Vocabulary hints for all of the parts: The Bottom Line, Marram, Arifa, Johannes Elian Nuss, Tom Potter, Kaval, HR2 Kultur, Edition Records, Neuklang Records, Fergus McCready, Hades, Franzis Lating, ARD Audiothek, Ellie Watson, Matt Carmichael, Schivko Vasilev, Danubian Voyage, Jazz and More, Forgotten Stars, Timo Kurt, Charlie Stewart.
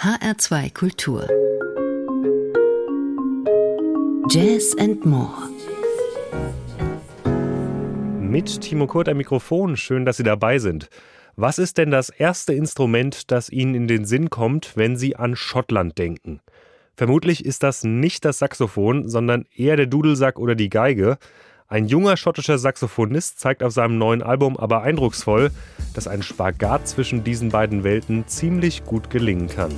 HR2 Kultur. Jazz and More. Mit Timo Kurt am Mikrofon, schön, dass Sie dabei sind. Was ist denn das erste Instrument, das Ihnen in den Sinn kommt, wenn Sie an Schottland denken? Vermutlich ist das nicht das Saxophon, sondern eher der Dudelsack oder die Geige. Ein junger schottischer Saxophonist zeigt auf seinem neuen Album aber eindrucksvoll, dass ein Spagat zwischen diesen beiden Welten ziemlich gut gelingen kann.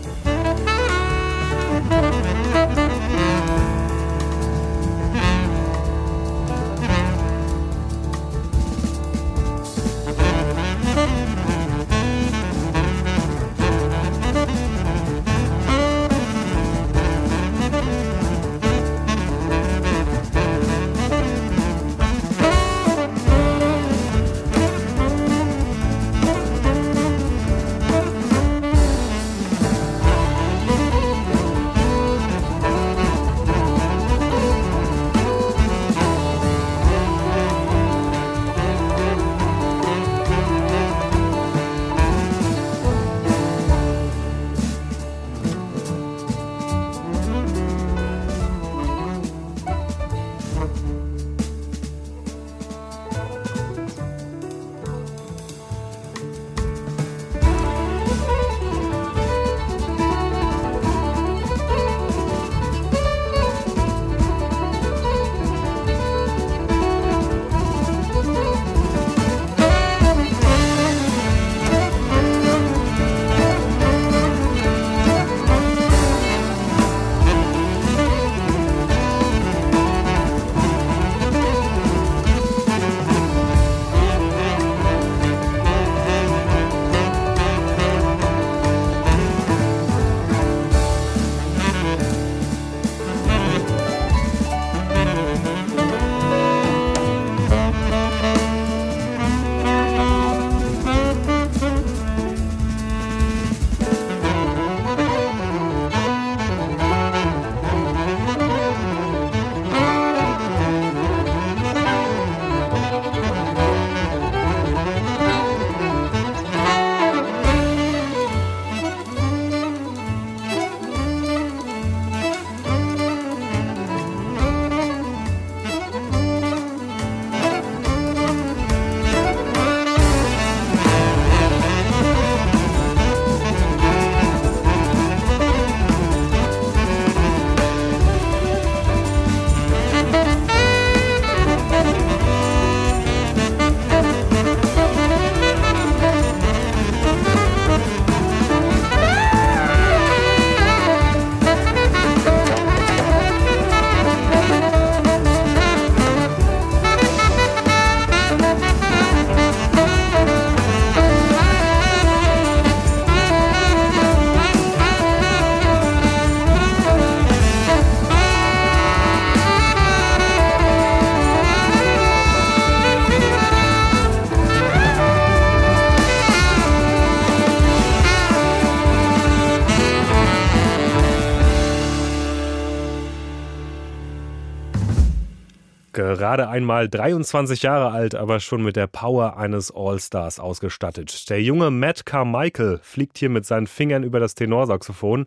Gerade einmal 23 Jahre alt, aber schon mit der Power eines All-Stars ausgestattet. Der junge Matt Carmichael fliegt hier mit seinen Fingern über das Tenorsaxophon.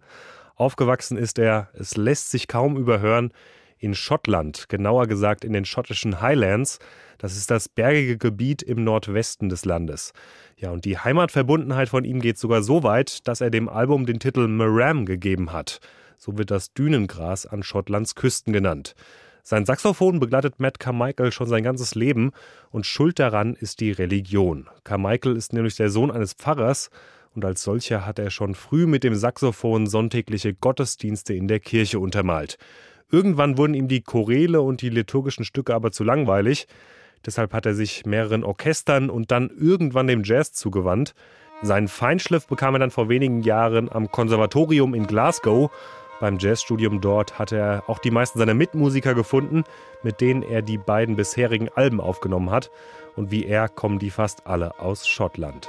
Aufgewachsen ist er, es lässt sich kaum überhören, in Schottland, genauer gesagt in den schottischen Highlands. Das ist das bergige Gebiet im Nordwesten des Landes. Ja, und die Heimatverbundenheit von ihm geht sogar so weit, dass er dem Album den Titel Marram gegeben hat. So wird das Dünengras an Schottlands Küsten genannt. Sein Saxophon begleitet Matt Carmichael schon sein ganzes Leben und schuld daran ist die Religion. Carmichael ist nämlich der Sohn eines Pfarrers und als solcher hat er schon früh mit dem Saxophon sonntägliche Gottesdienste in der Kirche untermalt. Irgendwann wurden ihm die Chorele und die liturgischen Stücke aber zu langweilig. Deshalb hat er sich mehreren Orchestern und dann irgendwann dem Jazz zugewandt. Seinen Feinschliff bekam er dann vor wenigen Jahren am Konservatorium in Glasgow. Beim Jazzstudium dort hat er auch die meisten seiner Mitmusiker gefunden, mit denen er die beiden bisherigen Alben aufgenommen hat. Und wie er kommen die fast alle aus Schottland.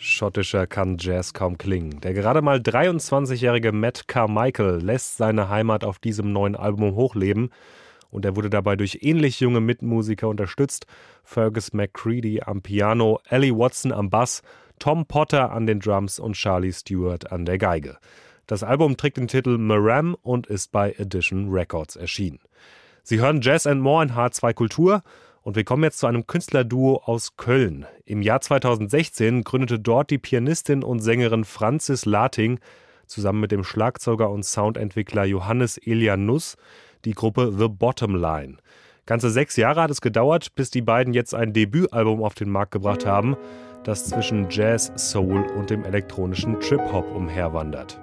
Schottischer kann Jazz kaum klingen. Der gerade mal 23-jährige Matt Carmichael lässt seine Heimat auf diesem neuen Album hochleben. Und er wurde dabei durch ähnlich junge Mitmusiker unterstützt. Fergus McCready am Piano, Ellie Watson am Bass, Tom Potter an den Drums und Charlie Stewart an der Geige. Das Album trägt den Titel Marram und ist bei Edition Records erschienen. Sie hören Jazz & More in HR2 Kultur. Und wir kommen jetzt zu einem Künstlerduo aus Köln. Im Jahr 2016 gründete dort die Pianistin und Sängerin Franzis Lating zusammen mit dem Schlagzeuger und Soundentwickler Johannes Elian Nuss die Gruppe The Bottom Line. Ganze 6 Jahre hat es gedauert, bis die beiden jetzt ein Debütalbum auf den Markt gebracht haben, das zwischen Jazz, Soul und dem elektronischen Trip-Hop umherwandert.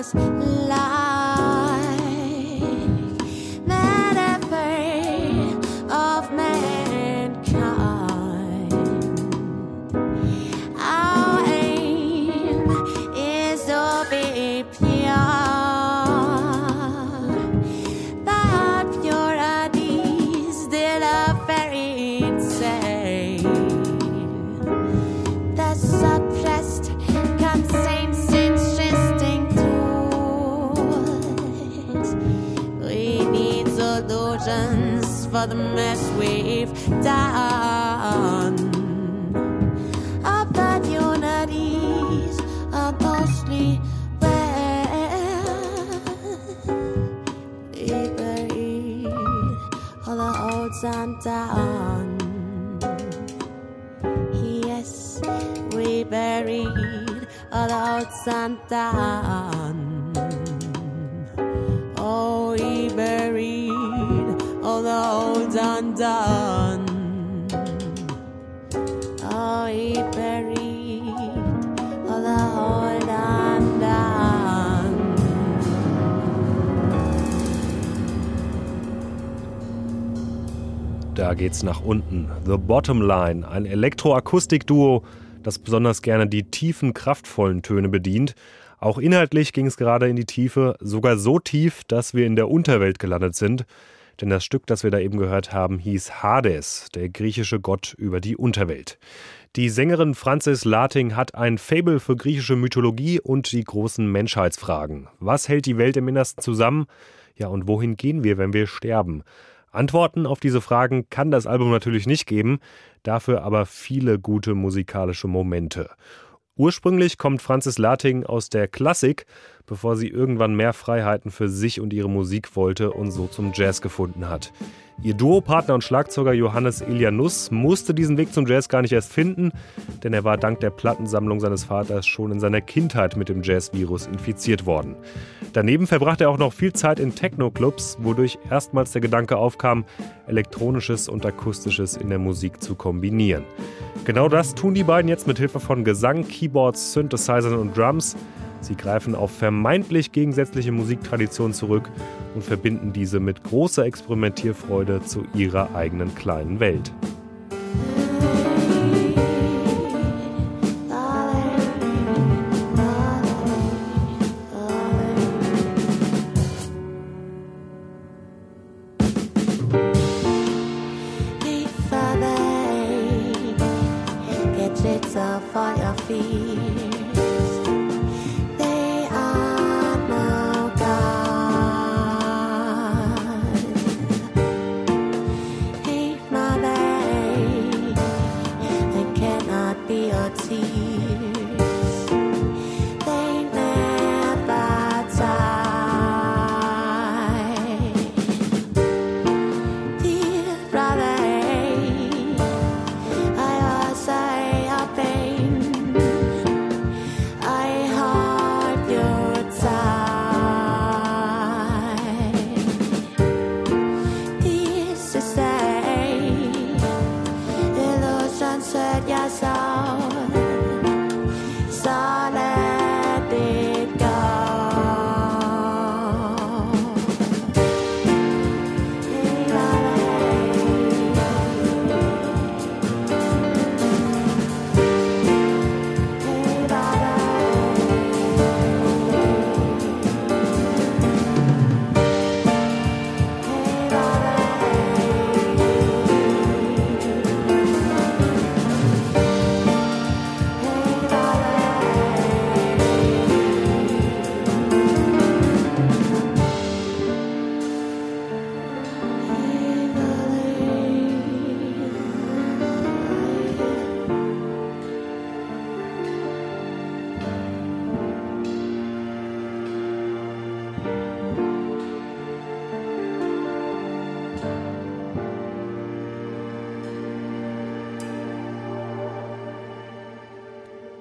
was like that effort of mankind. Our aim is to be pure, but purity still a very insane. The suppressed contains for the mess we've done. Opportunities are mostly where we bury all the odds undone. Yes, we buried all the odds undone. Oh, we buried all the old undone. Oh, he buried all the old undone. Da geht's nach unten. The Bottom Line, ein Elektroakustik-Duo, das besonders gerne die tiefen, kraftvollen Töne bedient. Auch inhaltlich ging es gerade in die Tiefe, sogar so tief, dass wir in der Unterwelt gelandet sind. Denn das Stück, das wir da eben gehört haben, hieß Hades, der griechische Gott über die Unterwelt. Die Sängerin Franzis Lating hat ein Faible für griechische Mythologie und die großen Menschheitsfragen. Was hält die Welt im Innersten zusammen? Ja, und wohin gehen wir, wenn wir sterben? Antworten auf diese Fragen kann das Album natürlich nicht geben, dafür aber viele gute musikalische Momente. Ursprünglich kommt Franzis Lating aus der Klassik, bevor sie irgendwann mehr Freiheiten für sich und ihre Musik wollte und so zum Jazz gefunden hat. Ihr Duopartner und Schlagzeuger Johannes Elian Nuss musste diesen Weg zum Jazz gar nicht erst finden, denn er war dank der Plattensammlung seines Vaters schon in seiner Kindheit mit dem Jazz-Virus infiziert worden. Daneben verbrachte er auch noch viel Zeit in Techno-Clubs, wodurch erstmals der Gedanke aufkam, Elektronisches und Akustisches in der Musik zu kombinieren. Genau das tun die beiden jetzt mit Hilfe von Gesang, Keyboards, Synthesizern und Drums. Sie greifen auf vermeintlich gegensätzliche Musiktraditionen zurück und verbinden diese mit großer Experimentierfreude zu ihrer eigenen kleinen Welt.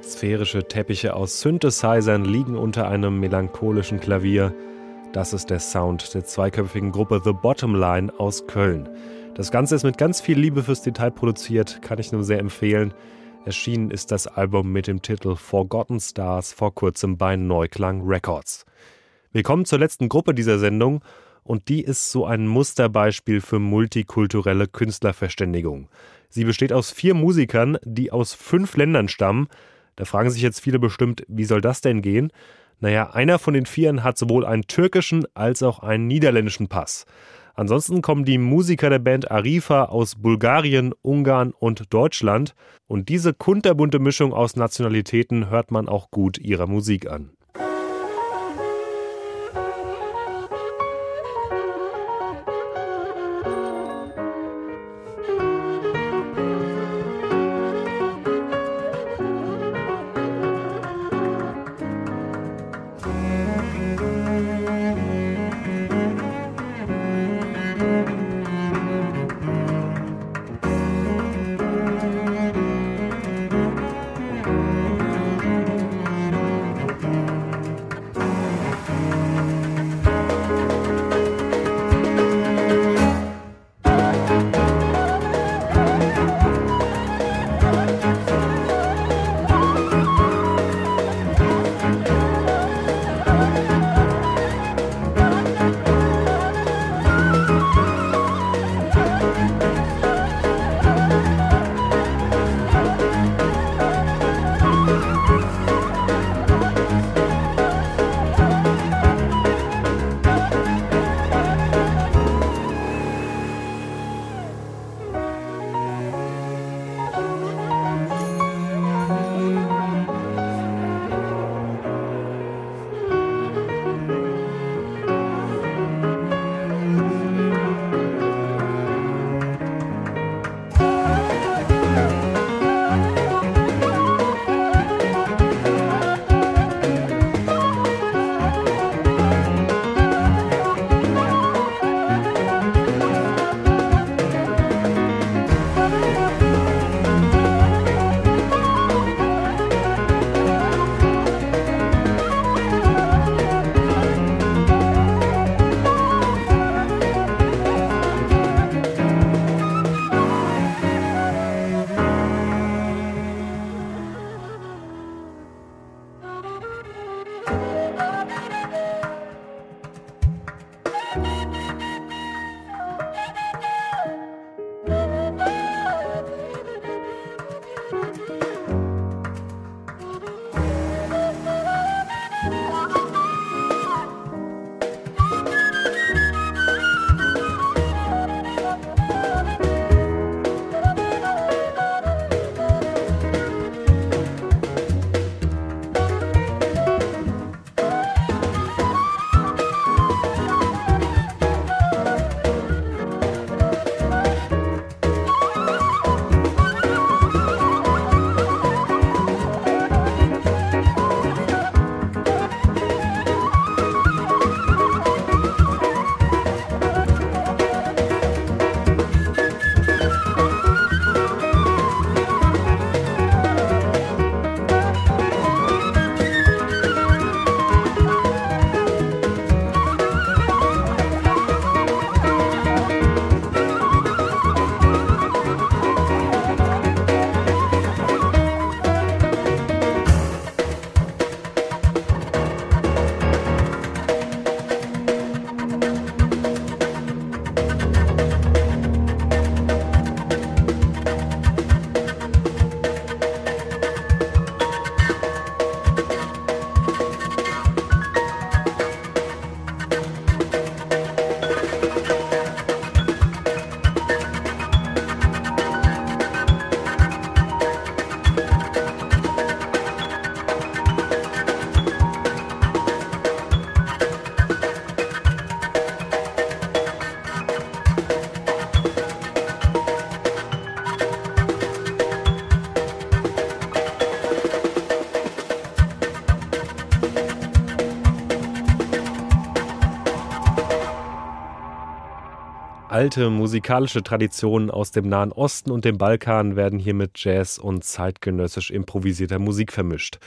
Sphärische Teppiche aus Synthesizern liegen unter einem melancholischen Klavier. Das ist der Sound der zweiköpfigen Gruppe The Bottom Line aus Köln. Das Ganze ist mit ganz viel Liebe fürs Detail produziert, kann ich nur sehr empfehlen. Erschienen ist das Album mit dem Titel Forgotten Stars vor kurzem bei Neuklang Records. Wir kommen zur letzten Gruppe dieser Sendung und die ist so ein Musterbeispiel für multikulturelle Künstlerverständigung. Sie besteht aus 4 Musikern, die aus 5 Ländern stammen. Da fragen sich jetzt viele bestimmt, wie soll das denn gehen? Naja, einer von den 4 hat sowohl einen türkischen als auch einen niederländischen Pass. Ansonsten kommen die Musiker der Band Arifa aus Bulgarien, Ungarn und Deutschland. Und diese kunterbunte Mischung aus Nationalitäten hört man auch gut ihrer Musik an. Alte musikalische Traditionen aus dem Nahen Osten und dem Balkan werden hier mit Jazz und zeitgenössisch improvisierter Musik vermischt.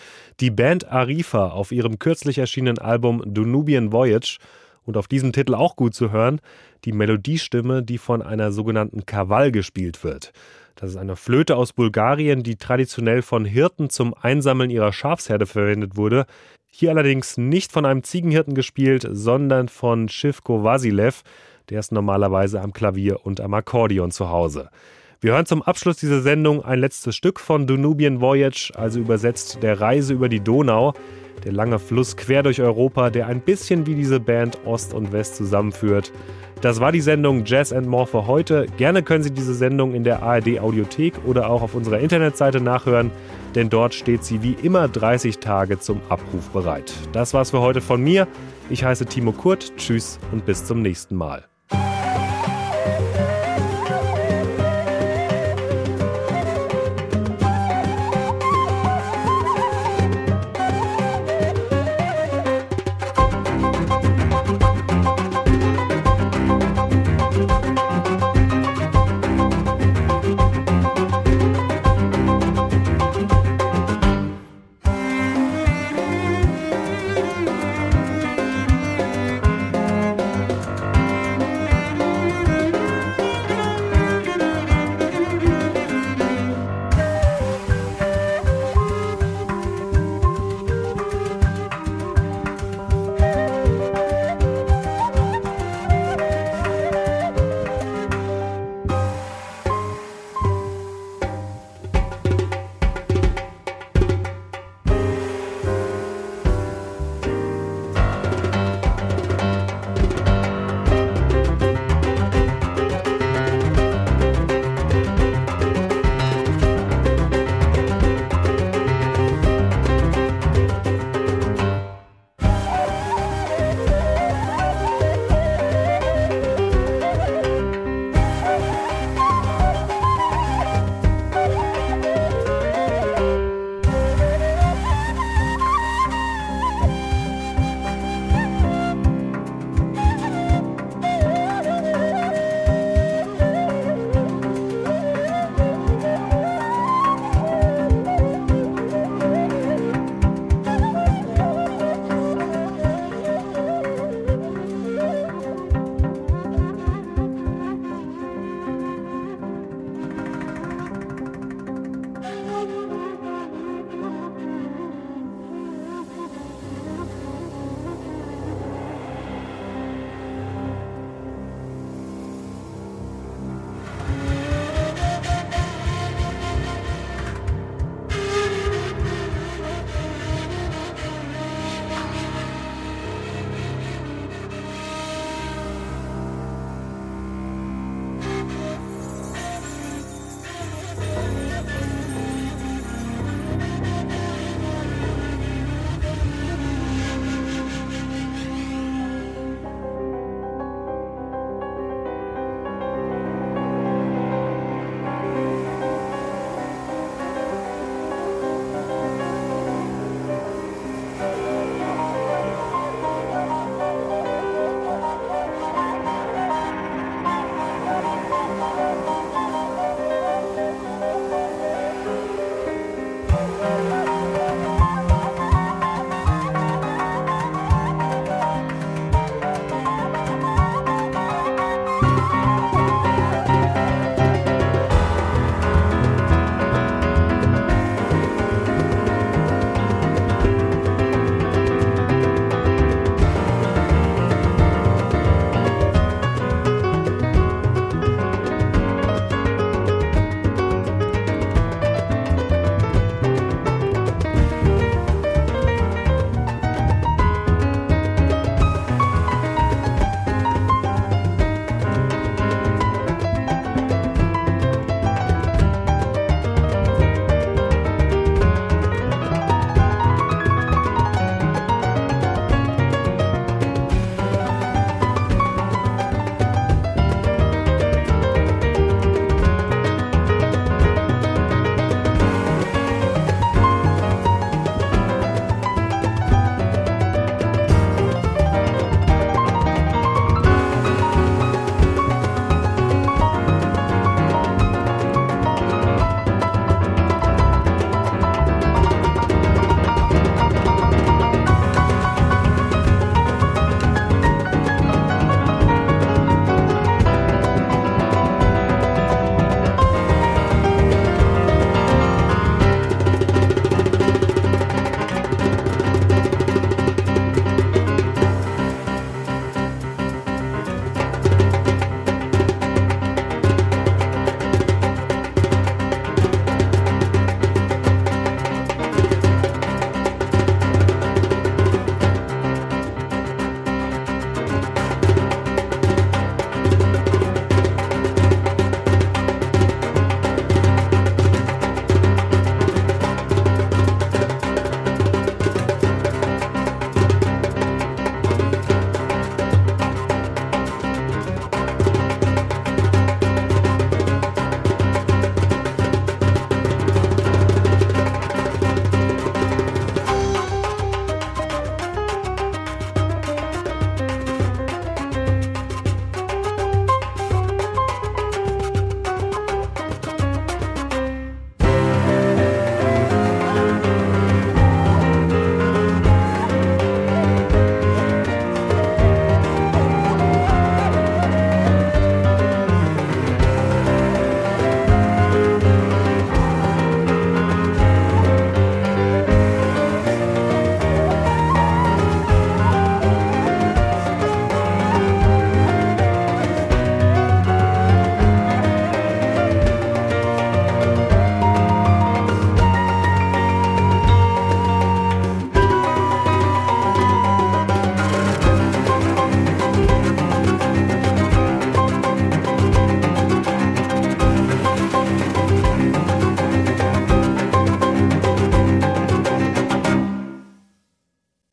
Die Band Arifa auf ihrem kürzlich erschienenen Album Danubian Voyage und auf diesem Titel auch gut zu hören, die Melodiestimme, die von einer sogenannten Kaval gespielt wird. Das ist eine Flöte aus Bulgarien, die traditionell von Hirten zum Einsammeln ihrer Schafsherde verwendet wurde. Hier allerdings nicht von einem Ziegenhirten gespielt, sondern von Schivko Vasilev. Der ist normalerweise am Klavier und am Akkordeon zu Hause. Wir hören zum Abschluss dieser Sendung ein letztes Stück von Danubian Voyage, also übersetzt der Reise über die Donau. Der lange Fluss quer durch Europa, der ein bisschen wie diese Band Ost und West zusammenführt. Das war die Sendung Jazz and More für heute. Gerne können Sie diese Sendung in der ARD Audiothek oder auch auf unserer Internetseite nachhören, denn dort steht sie wie immer 30 Tage zum Abruf bereit. Das war's für heute von mir. Ich heiße Timo Kurt. Tschüss und bis zum nächsten Mal.